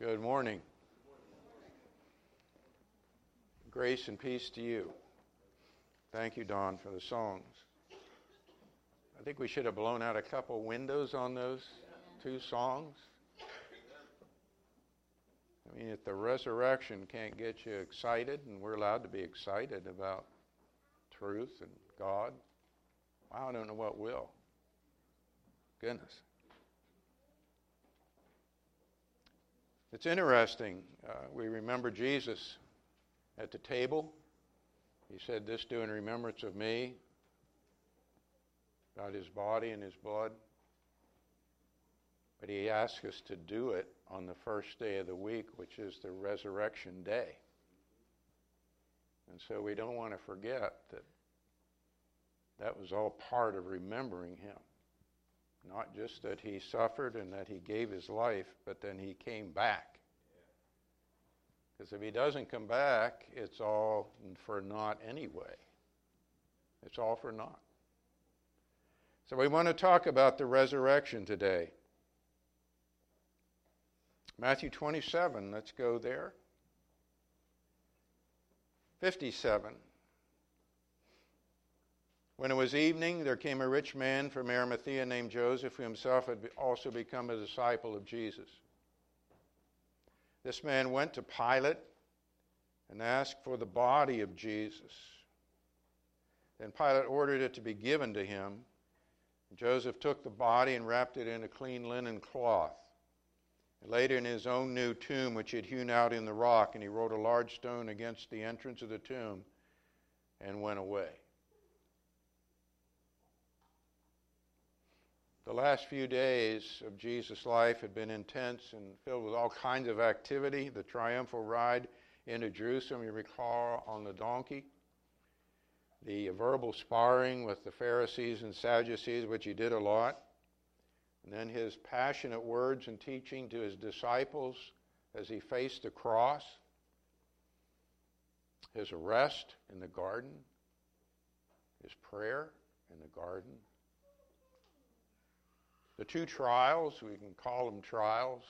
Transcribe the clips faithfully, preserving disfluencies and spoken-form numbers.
Good morning. Grace and peace to you. Thank you, Don, for the songs. I think we should have blown out a couple windows on those two songs. I mean, if the resurrection can't get you excited, and we're allowed to be excited about truth and God, I don't know what will. Goodness. It's interesting. Uh, we remember Jesus at the table. He said, "This do in remembrance of me," about his body and his blood. But he asked us to do it on the first day of the week, which is the resurrection day. And so we don't want to forget that that was all part of remembering him. Not just that he suffered and that he gave his life, but then he came back. Because if he doesn't come back, it's all for naught anyway. It's all for naught. So we want to talk about the resurrection today. Matthew twenty-seven, let's go there. fifty-seven. When it was evening, there came a rich man from Arimathea named Joseph, who himself had also become a disciple of Jesus. This man went to Pilate and asked for the body of Jesus. Then Pilate ordered it to be given to him. Joseph took the body and wrapped it in a clean linen cloth. And laid it in his own new tomb, which he had hewn out in the rock, and he rolled a large stone against the entrance of the tomb and went away. The last few days of Jesus' life had been intense and filled with all kinds of activity. The triumphal ride into Jerusalem, you recall, on the donkey. The verbal sparring with the Pharisees and Sadducees, which he did a lot. And then his passionate words and teaching to his disciples as he faced the cross. His arrest in the garden. His prayer in the garden. The two trials, we can call them trials.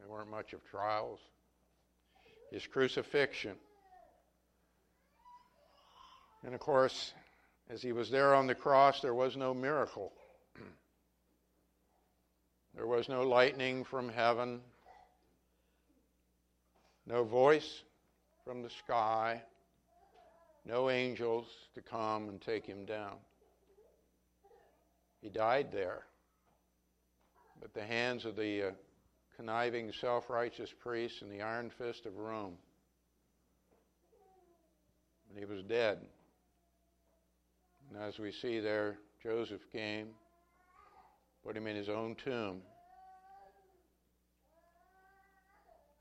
They weren't much of trials. His crucifixion. And of course, as he was there on the cross, there was no miracle. There was no lightning from heaven. No voice from the sky. No angels to come and take him down. He died there. At the hands of the uh, conniving, self-righteous priests and the iron fist of Rome. And he was dead. And as we see there, Joseph came, put him in his own tomb,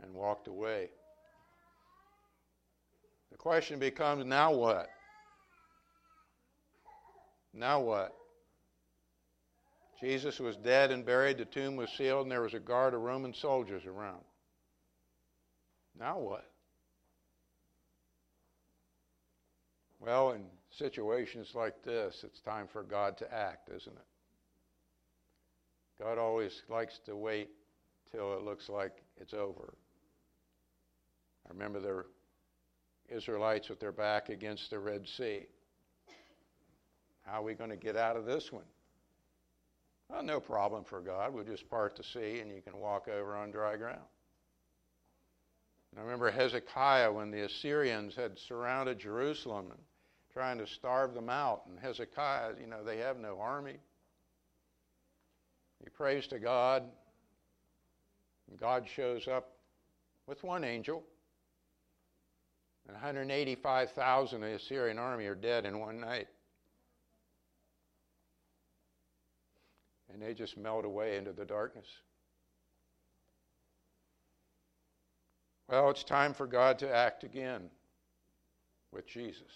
and walked away. The question becomes, now what? Now what? Jesus was dead and buried, the tomb was sealed, and there was a guard of Roman soldiers around. Now what? Well, in situations like this, it's time for God to act, isn't it? God always likes to wait till it looks like it's over. I remember the Israelites with their back against the Red Sea. How are we going to get out of this one? Well, no problem for God. We'll just part the sea and you can walk over on dry ground. And I remember Hezekiah when the Assyrians had surrounded Jerusalem and trying to starve them out. And Hezekiah, you know, they have no army. He prays to God. And God shows up with one angel. And one hundred eighty-five thousand of the Assyrian army are dead in one night. And they just melt away into the darkness. Well, it's time for God to act again with Jesus,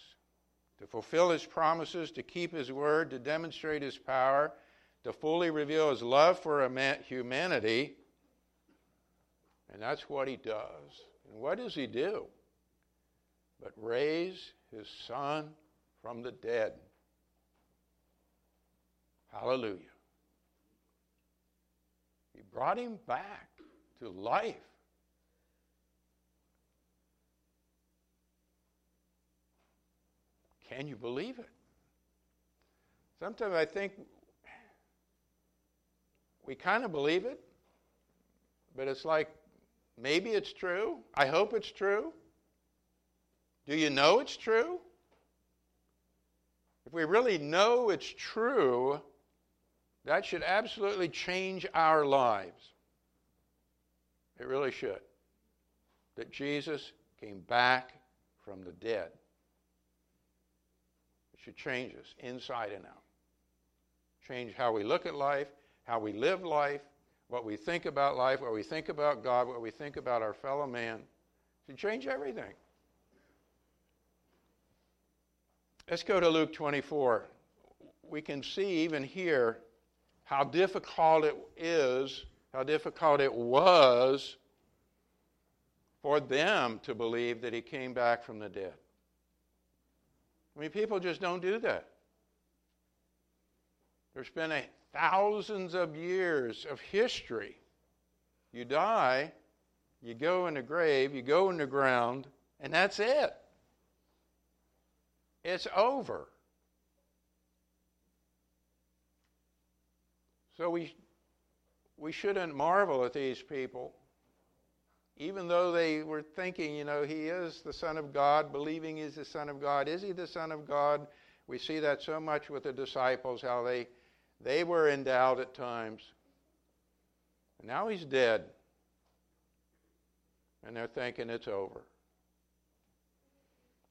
to fulfill his promises, to keep his word, to demonstrate his power, to fully reveal his love for humanity. And that's what he does. And what does he do? But raise his son from the dead. Hallelujah. He brought him back to life Can you believe it? Sometimes I think we kind of believe it, but it's like, maybe it's true. I hope it's true. Do you know it's true? If we really know it's true, that should absolutely change our lives. It really should. That Jesus came back from the dead. It should change us inside and out. Change how we look at life, how we live life, what we think about life, what we think about God, what we think about our fellow man. It should change everything. Let's go to Luke twenty-four. We can see even here how difficult it is, how difficult it was for them to believe that he came back from the dead. I mean, people just don't do that. There's been a thousands of years of history. You die, you go in the grave, you go in the ground, and that's it. It's over. So we, we shouldn't marvel at these people, even though they were thinking, you know, he is the Son of God, believing he's the Son of God. Is he the Son of God? We see that so much with the disciples, how they, they were in doubt at times. And now he's dead. And they're thinking it's over.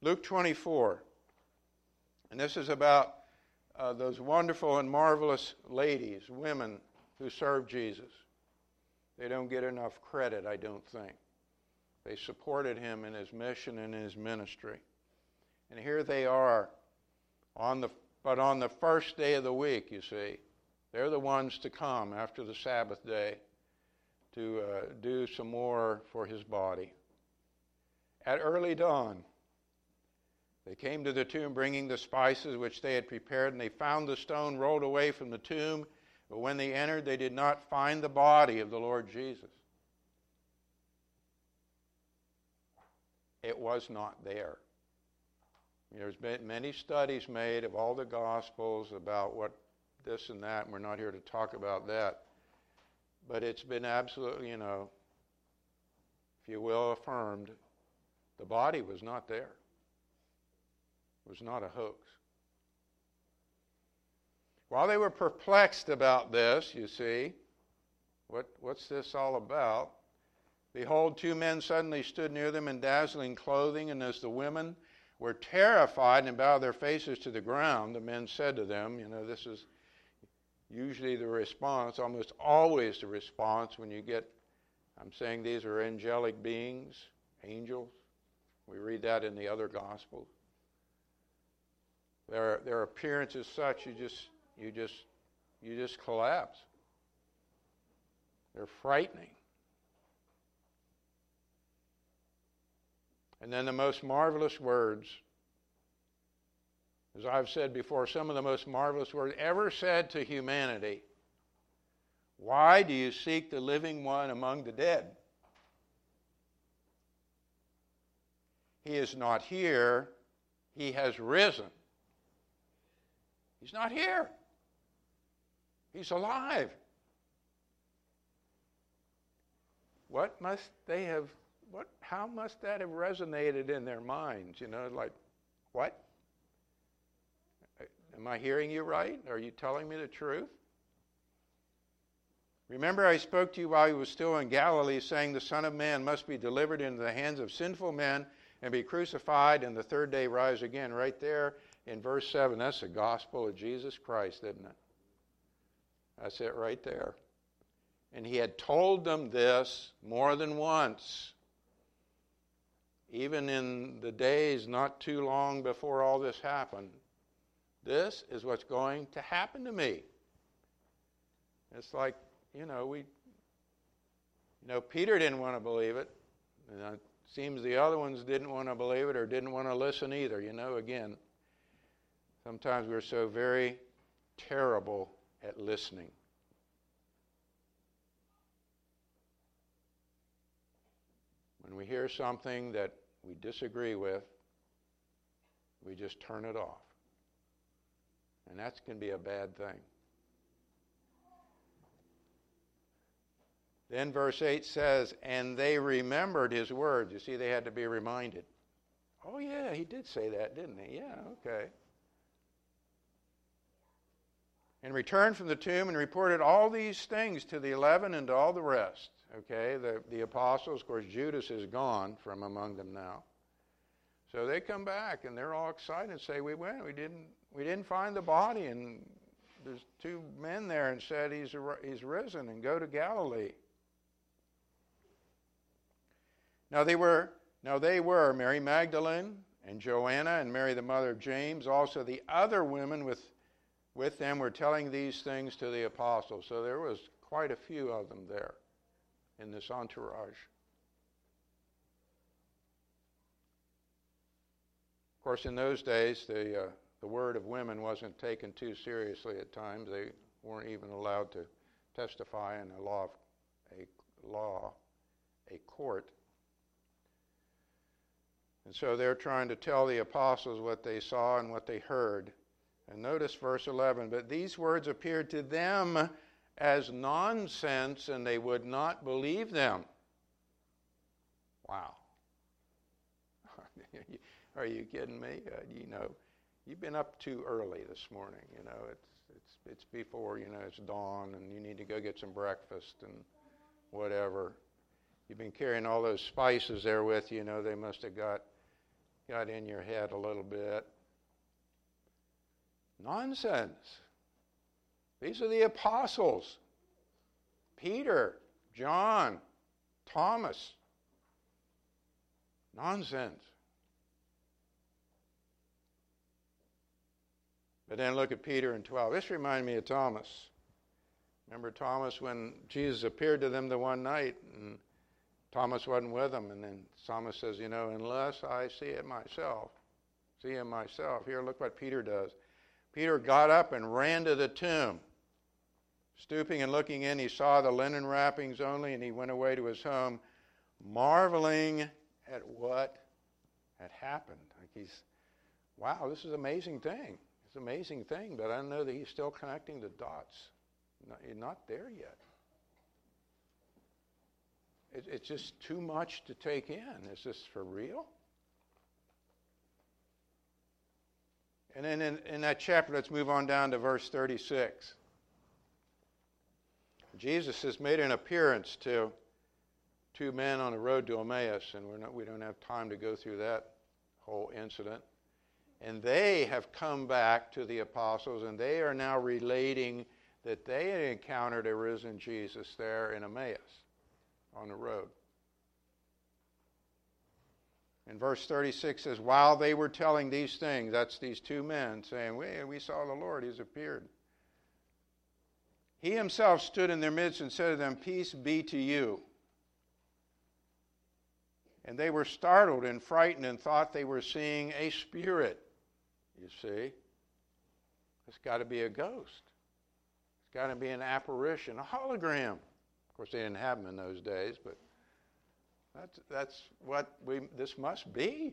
Luke twenty-four. And this is about uh, those wonderful and marvelous ladies, women, who served Jesus. They don't get enough credit, I don't think. They supported him in his mission and his ministry. And here they are, on the, but on the first day of the week, you see. They're the ones to come after the Sabbath day to uh, do some more for his body. At early dawn, they came to the tomb bringing the spices which they had prepared, and they found the stone rolled away from the tomb. But when they entered, they did not find the body of the Lord Jesus. It was not there. There's been many studies made of all the Gospels about what this and that, and we're not here to talk about that. But it's been absolutely, you know, if you will, affirmed, the body was not there. It was not a hoax. While they were perplexed about this, you see, what, what's this all about? Behold, two men suddenly stood near them in dazzling clothing, and as the women were terrified and bowed their faces to the ground, the men said to them, you know, this is usually the response, almost always the response when you get, I'm saying these are angelic beings, angels. We read that in the other Gospels. Their, their appearance is such, you just, you just, you just collapse. They're frightening. And then the most marvelous words, as I've said before, some of the most marvelous words ever said to humanity. Why do you seek the living one among the dead? He is not here. He has risen. He's not here. He's alive. What must they have, what, how must that have resonated in their minds? You know, like, what? Am I hearing you right? Are you telling me the truth? Remember, I spoke to you while he was still in Galilee, saying the Son of Man must be delivered into the hands of sinful men and be crucified, and the third day rise again. Right there. In verse seven, that's the gospel of Jesus Christ, isn't it? That's it right there. And he had told them this more than once. Even in the days not too long before all this happened, this is what's going to happen to me. It's like, you know, we, you know, Peter didn't want to believe it. And it seems the other ones didn't want to believe it or didn't want to listen either, you know, again. Sometimes we're so very terrible at listening. When we hear something that we disagree with, We just turn it off. And that can be a bad thing. Then verse eight says, and they remembered his words. You see, they had to be reminded. Oh, yeah, he did say that, didn't he? Yeah, okay. And returned from the tomb and reported all these things to the eleven and to all the rest. Okay, the, the apostles, of course, Judas is gone from among them now. So they come back, and they're all excited and say, we went, we didn't, we didn't find the body, and there's two men there and said, he's, he's risen, and go to Galilee. Now they were, now they were Mary Magdalene and Joanna and Mary the mother of James. Also the other women with, with them were telling these things to the apostles. So there was quite a few of them there in this entourage. Of course, in those days, the, uh, the word of women wasn't taken too seriously at times. They weren't even allowed to testify in a law, a law, a court. And so they're trying to tell the apostles what they saw and what they heard. And notice verse eleven, but these words appeared to them as nonsense, and they would not believe them. Wow. Are you kidding me? Uh, you know, you've been up too early this morning. You know, it's, it's, it's before, you know, it's dawn, and you need to go get some breakfast and whatever. You've been carrying all those spices there with you. You know, they must have got, got in your head a little bit. Nonsense. These are the apostles. Peter, John, Thomas. Nonsense. But then look at Peter and twelve. This reminds me of Thomas. Remember Thomas when Jesus appeared to them the one night and Thomas wasn't with them. And then Thomas says, you know, unless I see it myself, see him myself. Here, look what Peter does. Peter got up and ran to the tomb. Stooping and looking in, he saw the linen wrappings only, and he went away to his home, marveling at what had happened. Like he's, wow, this is an amazing thing. It's an amazing thing, but I know that he's still connecting the dots. Not, you're not there yet. It, it's just too much to take in. Is this for real? And then in, in that chapter, let's move on down to verse thirty-six. Jesus has made an appearance to two men on the road to Emmaus, and we're not, we don't have time to go through that whole incident. And they have come back to the apostles, and they are now relating that they had encountered a risen Jesus there in Emmaus on the road. And verse thirty-six says, while they were telling these things, that's these two men saying, we, we saw the Lord, he's appeared. He himself stood in their midst and said to them, peace be to you. And they were startled and frightened and thought they were seeing a spirit. You see, it's got to be a ghost. It's got to be an apparition, a hologram. Of course, they didn't have them in those days, but That's, that's what we, this must be.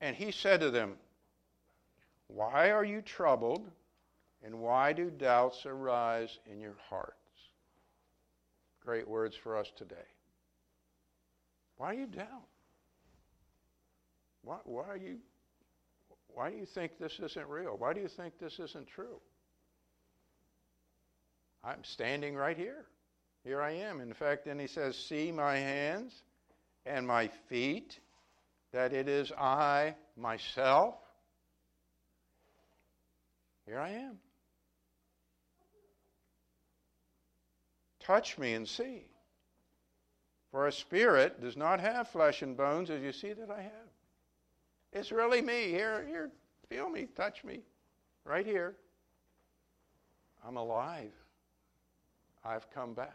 And he said to them, why are you troubled, and why do doubts arise in your hearts? Great words for us today. Why do you doubt? Why, why are you, why do you think this isn't real? Why do you think this isn't true? I'm standing right here. Here I am. In fact, then he says, see my hands and my feet, that it is I myself. Here I am. Touch me and see. For a spirit does not have flesh and bones, as you see that I have. It's really me. Here, here, feel me, touch me. Right here. I'm alive. I've come back.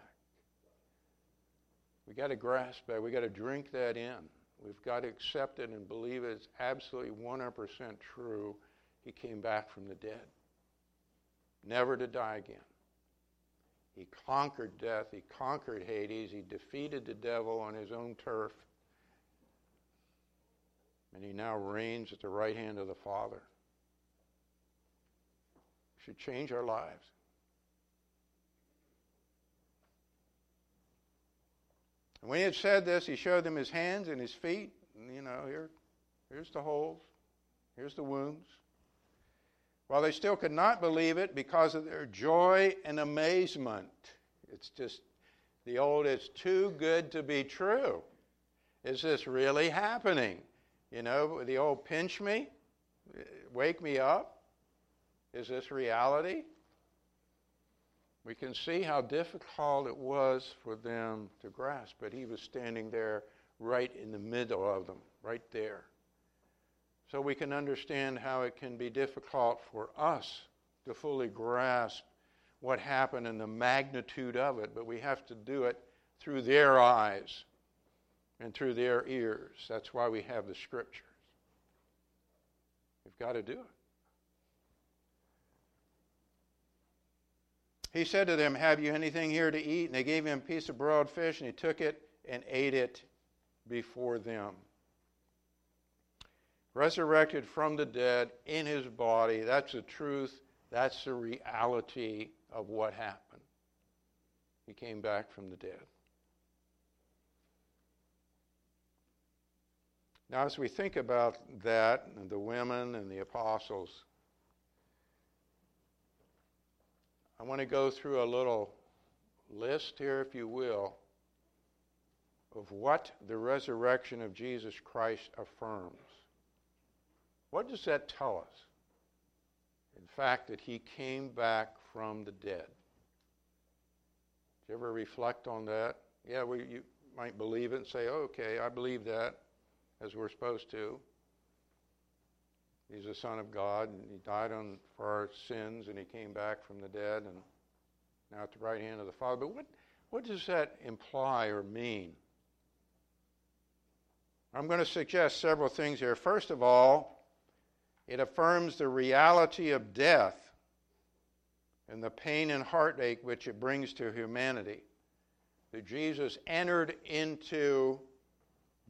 We've got to grasp that. We've got to drink that in. We've got to accept it and believe it's absolutely one hundred percent true. He came back from the dead, never to die again. He conquered death. He conquered Hades. He defeated the devil on his own turf. and he now reigns at the right hand of the Father. It should change our lives. And when he had said this, he showed them his hands and his feet. And, you know, here, here's the holes. Here's the wounds. While they still could not believe it because of their joy and amazement. It's just the old, it's too good to be true. Is this really happening? You know, the old pinch me, wake me up. Is this reality? We can see how difficult it was for them to grasp, but he was standing there right in the middle of them, right there. So we can understand how it can be difficult for us to fully grasp what happened and the magnitude of it, but we have to do it through their eyes and through their ears. That's why we have the scriptures. We've got to do it. He said to them, "Have you anything here to eat?" And they gave him a piece of broiled fish, and he took it and ate it before them. Resurrected from the dead in his body, that's the truth, that's the reality of what happened. He came back from the dead. Now, as we think about that, and the women and the apostles, I want to go through a little list here, if you will, of what the resurrection of Jesus Christ affirms. What does that tell us? In fact, that he came back from the dead. Did you ever reflect on that? Yeah, well, you might believe it and say, okay, I believe that, as we're supposed to. He's the Son of God, and he died on, for our sins, and he came back from the dead, and now at the right hand of the Father. But what, what does that imply or mean? I'm going to suggest several things here. First of all, it affirms the reality of death and the pain and heartache which it brings to humanity. That Jesus entered into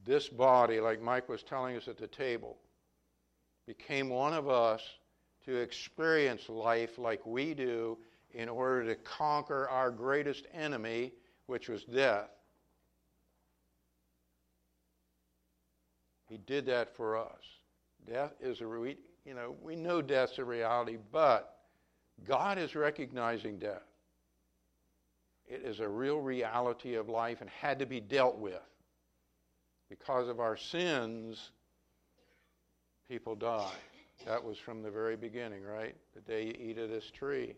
this body, like Mike was telling us at the table, became one of us to experience life like we do in order to conquer our greatest enemy, which was death. He did that for us. Death is a re- You know, we know death's a reality, but God is recognizing death. It is a real reality of life and had to be dealt with. Because of our sins, people die. That was from the very beginning, right? The day you eat of this tree,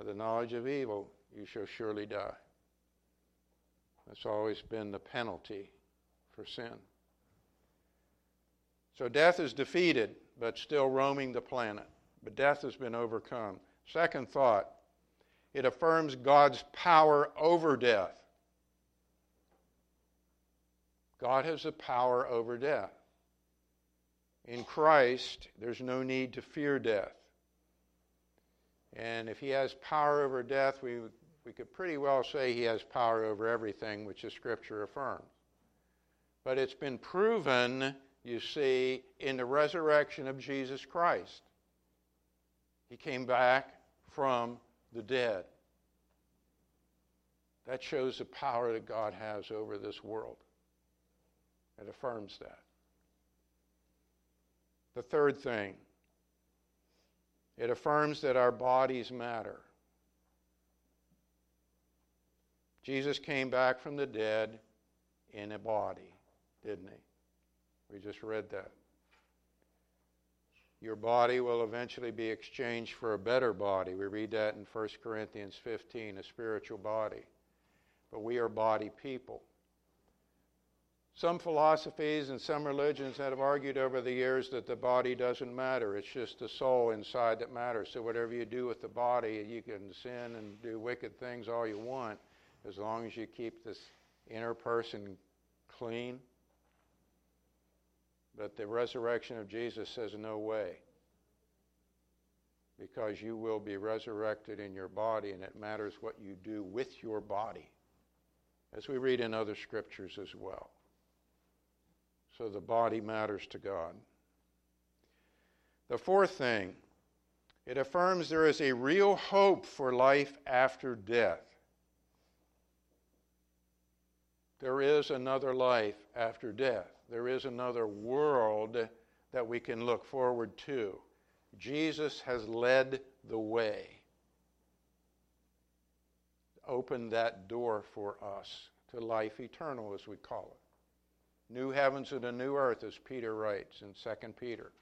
of the knowledge of evil, you shall surely die. That's always been the penalty for sin. So death is defeated, but still roaming the planet. But death has been overcome. Second thought, it affirms God's power over death. God has the power over death. In Christ, there's no need to fear death. And if he has power over death, we, we could pretty well say he has power over everything, which the Scripture affirms. But it's been proven, you see, in the resurrection of Jesus Christ. He came back from the dead. That shows the power that God has over this world. It affirms that. The third thing, it affirms that our bodies matter. Jesus came back from the dead in a body, didn't he? We just read that. Your body will eventually be exchanged for a better body. We read that in First Corinthians fifteen, a spiritual body. But we are body people. Some philosophies and some religions that have argued over the years that the body doesn't matter. It's just the soul inside that matters. So whatever you do with the body, you can sin and do wicked things all you want, as long as you keep this inner person clean. But the resurrection of Jesus says no way, because you will be resurrected in your body, and it matters what you do with your body, as we read in other scriptures as well. So the body matters to God. The fourth thing, it affirms there is a real hope for life after death. There is another life after death. There is another world that we can look forward to. Jesus has led the way. Opened that door for us to life eternal, as we call it. New heavens and a new earth, as Peter writes in Second Peter.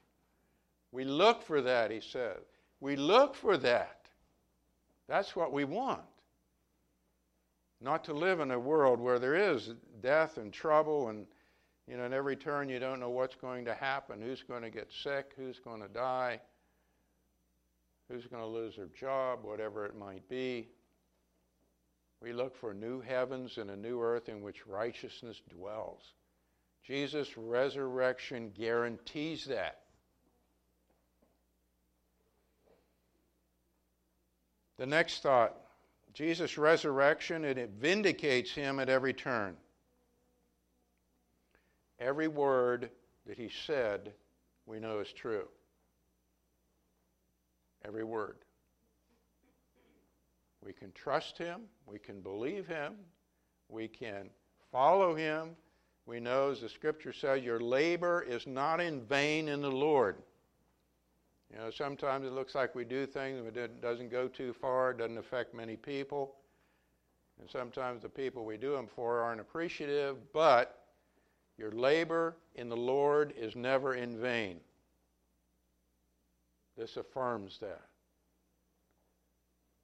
We look for that, he said. We look for that. That's what we want. Not to live in a world where there is death and trouble and, you know, at every turn you don't know what's going to happen, who's going to get sick, who's going to die, who's going to lose their job, whatever it might be. We look for new heavens and a new earth in which righteousness dwells. Jesus' resurrection guarantees that. The next thought, Jesus' resurrection, and it vindicates him at every turn. Every word that he said, we know is true. Every word. We can trust him. We can believe him. We can follow him. We know, as the scripture says, your labor is not in vain in the Lord. You know, sometimes it looks like we do things and it doesn't go too far, it doesn't affect many people. And sometimes the people we do them for aren't appreciative, but your labor in the Lord is never in vain. This affirms that.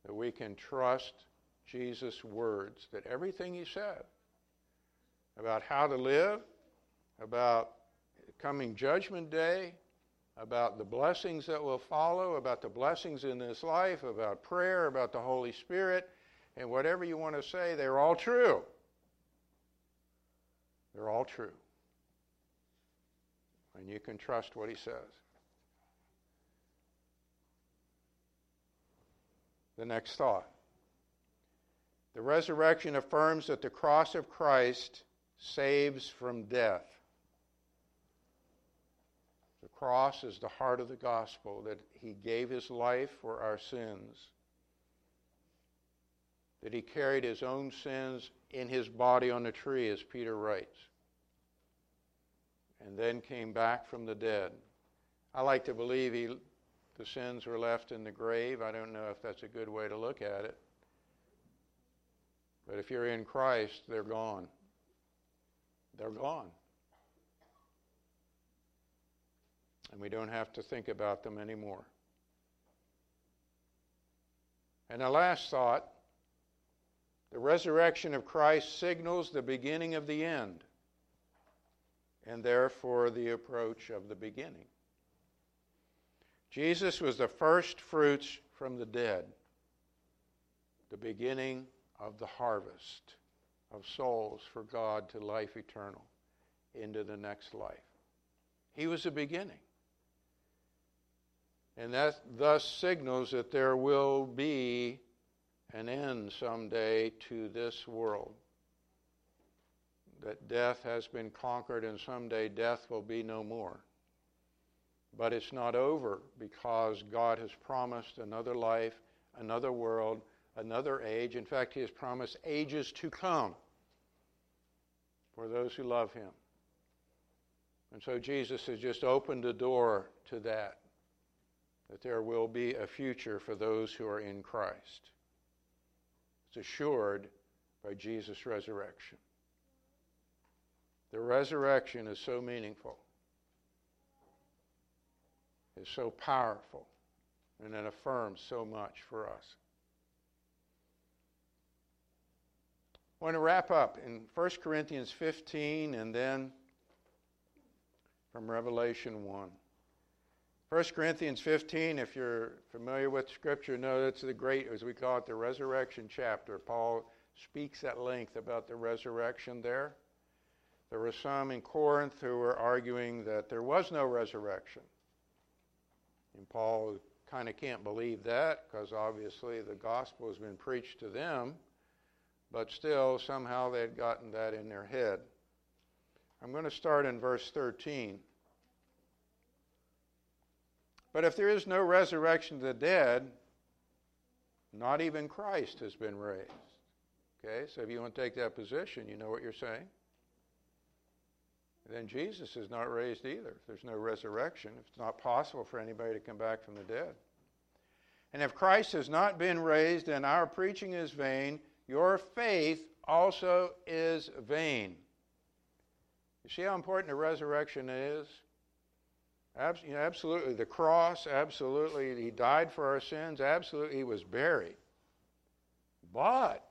That we can trust Jesus' words, that everything he said about how to live, about coming judgment day, about the blessings that will follow, about the blessings in this life, about prayer, about the Holy Spirit, and whatever you want to say, they're all true. They're all true. And you can trust what he says. The next thought. The resurrection affirms that the cross of Christ saves from death. The cross is the heart of the gospel, that he gave his life for our sins, that he carried his own sins in his body on the tree, as Peter writes, and then came back from the dead. I like to believe he, the sins were left in the grave. I don't know if that's a good way to look at it. But if you're in Christ, they're gone. They're gone. And we don't have to think about them anymore. And the last thought, the resurrection of Christ signals the beginning of the end, and therefore the approach of the beginning. Jesus was the first fruits from the dead, the beginning of the harvest of souls for God to life eternal, into the next life. He was the beginning. And that thus signals that there will be an end someday to this world. That death has been conquered and someday death will be no more. But it's not over because God has promised another life, another world, another age. In fact, he has promised ages to come for those who love him. And so Jesus has just opened the door to that. That there will be a future for those who are in Christ. It's assured by Jesus' resurrection. The resurrection is so meaningful. It's so powerful. And it affirms so much for us. I want to wrap up in First Corinthians fifteen and then from Revelation one. First Corinthians fifteen, if you're familiar with Scripture, know that's the great, as we call it, the resurrection chapter. Paul speaks at length about the resurrection there. There were some in Corinth who were arguing that there was no resurrection. And Paul kind of can't believe that because obviously the gospel has been preached to them, but still somehow they had gotten that in their head. I'm going to start in verse thirteen. But if there is no resurrection of the dead, not even Christ has been raised. Okay, so if you want to take that position, you know what you're saying. Then Jesus is not raised either. If there's no resurrection, it's not possible for anybody to come back from the dead. And if Christ has not been raised, then our preaching is vain. Your faith also is vain. You see how important the resurrection is? Absolutely, the cross, absolutely, he died for our sins, absolutely, he was buried. But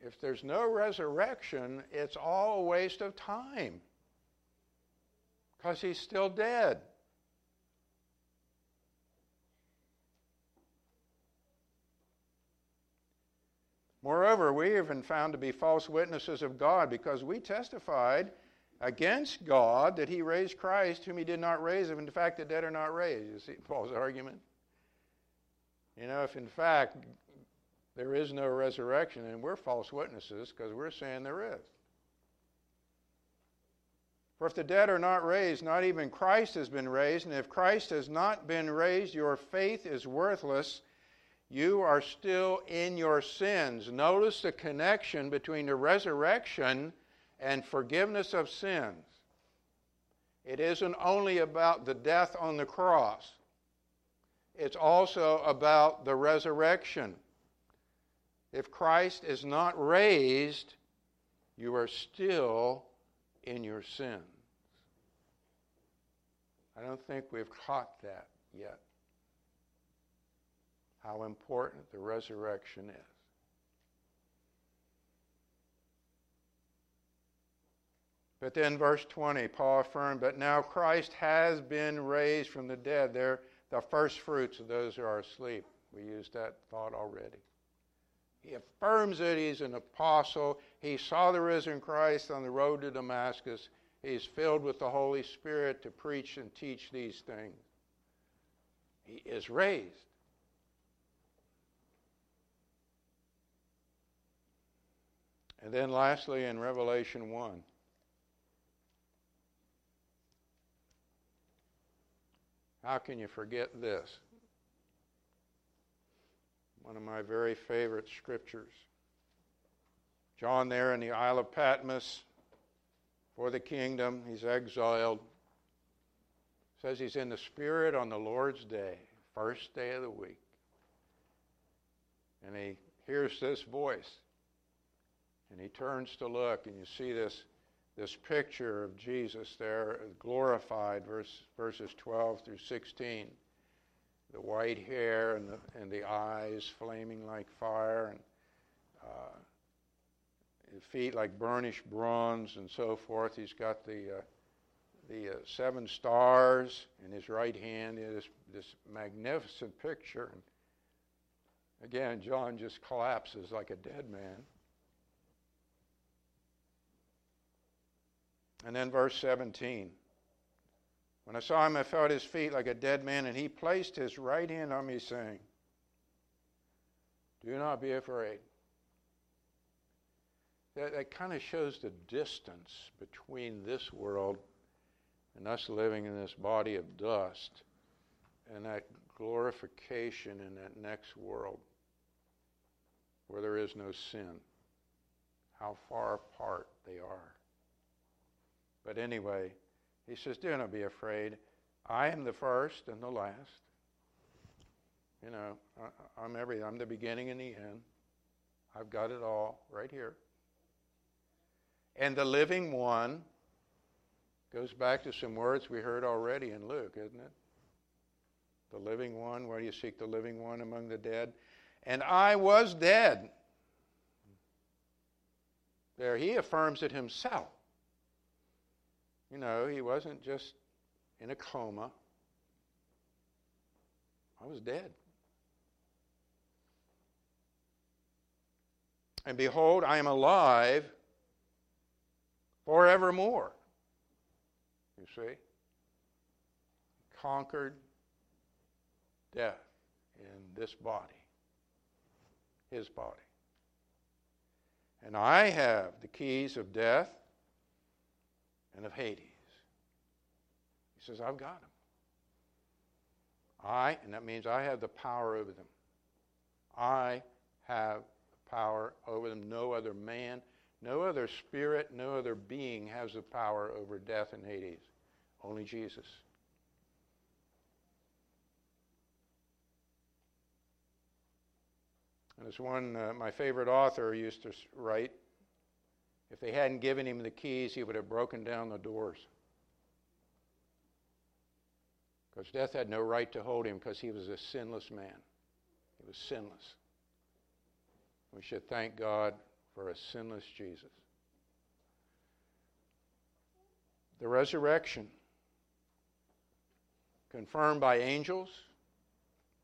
if there's no resurrection, it's all a waste of time because he's still dead. Moreover, we have been found to be false witnesses of God because we testified against God that he raised Christ, whom he did not raise, if in fact the dead are not raised. You see Paul's argument? You know, if in fact there is no resurrection, and we're false witnesses because we're saying there is. For if the dead are not raised, not even Christ has been raised, and if Christ has not been raised, your faith is worthless. You are still in your sins. Notice the connection between the resurrection and forgiveness of sins. It isn't only about the death on the cross. It's also about the resurrection. If Christ is not raised, you are still in your sins. I don't think we've caught that yet. How important the resurrection is. But then verse twenty, Paul affirmed, but now Christ has been raised from the dead. They're the first fruits of those who are asleep. We used that thought already. He affirms it. He's an apostle. He saw the risen Christ on the road to Damascus. He's filled with the Holy Spirit to preach and teach these things. He is raised. And then lastly, in Revelation one, how can you forget this? One of my very favorite scriptures. John there in the Isle of Patmos for the kingdom. He's exiled. Says he's in the Spirit on the Lord's day, first day of the week. And he hears this voice. And he turns to look, and you see this, this picture of Jesus there, glorified, verse, verses twelve through sixteen. The white hair and the, and the eyes flaming like fire, and uh, the feet like burnished bronze and so forth. He's got the, uh, the uh, seven stars in his right hand, this, this magnificent picture. And again, John just collapses like a dead man. And then verse seventeen. When I saw him, I fell at his feet like a dead man, and he placed his right hand on me, saying, do not be afraid. That, that kind of shows the distance between this world and us living in this body of dust and that glorification in that next world where there is no sin. How far apart they are. But anyway, he says, do not be afraid. I am the first and the last. You know, I, I'm everything. I'm the beginning and the end. I've got it all right here. And the living one goes back to some words we heard already in Luke, isn't it? The living one, where do you seek the living one among the dead? And I was dead. There, he affirms it himself. You know, he wasn't just in a coma. I was dead. And behold, I am alive forevermore. You see? Conquered death in this body, his body. And I have the keys of death and of Hades. He says, I've got them. I, and that means I have the power over them. I have the power over them. No other man, no other spirit, no other being has the power over death and Hades. Only Jesus. And this one, uh, my favorite author used to write, if they hadn't given him the keys, he would have broken down the doors. Because death had no right to hold him because he was a sinless man. He was sinless. We should thank God for a sinless Jesus. The resurrection, confirmed by angels,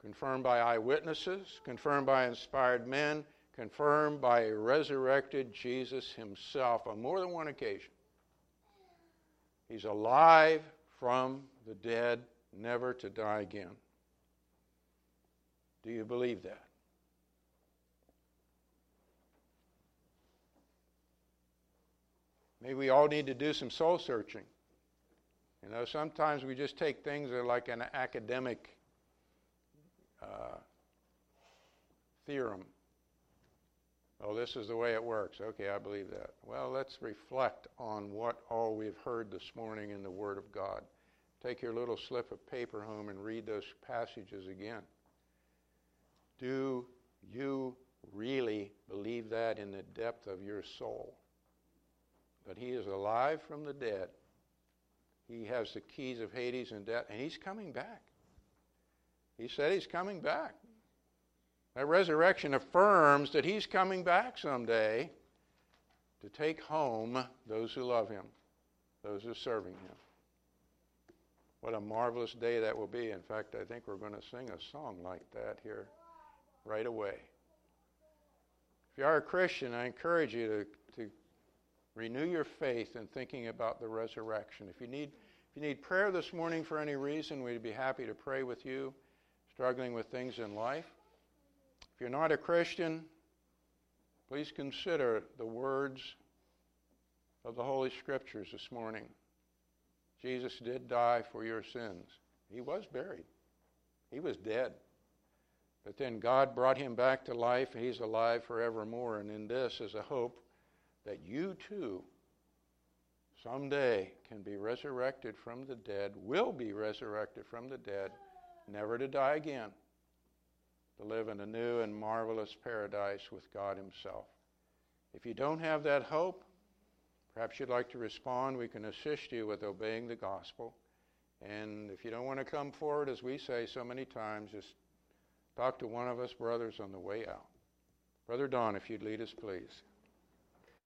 confirmed by eyewitnesses, confirmed by inspired men, confirmed by a resurrected Jesus himself on more than one occasion. He's alive from the dead, never to die again. Do you believe that? Maybe we all need to do some soul searching. You know, sometimes we just take things that are like an academic Uh, theorem. Oh, this is the way it works. Okay, I believe that. Well, let's reflect on what all we've heard this morning in the Word of God. Take your little slip of paper home and read those passages again. Do you really believe that in the depth of your soul? That He is alive from the dead. He has the keys of Hades and death, and He's coming back. He said He's coming back. That resurrection affirms that He's coming back someday to take home those who love Him, those who are serving Him. What a marvelous day that will be. In fact, I think we're going to sing a song like that here right away. If you are a Christian, I encourage you to, to renew your faith in thinking about the resurrection. If you need, if you need prayer this morning for any reason, we'd be happy to pray with you. Struggling with things in life. If you're not a Christian, please consider the words of the Holy Scriptures this morning. Jesus did die for your sins. He was buried. He was dead. But then God brought Him back to life. He's alive forevermore. And in this is a hope that you too someday can be resurrected from the dead, will be resurrected from the dead, never to die again, to live in a new and marvelous paradise with God Himself. If you don't have that hope, perhaps you'd like to respond. We can assist you with obeying the gospel. And if you don't want to come forward, as we say so many times, just talk to one of us brothers on the way out. Brother Don, if you'd lead us, please.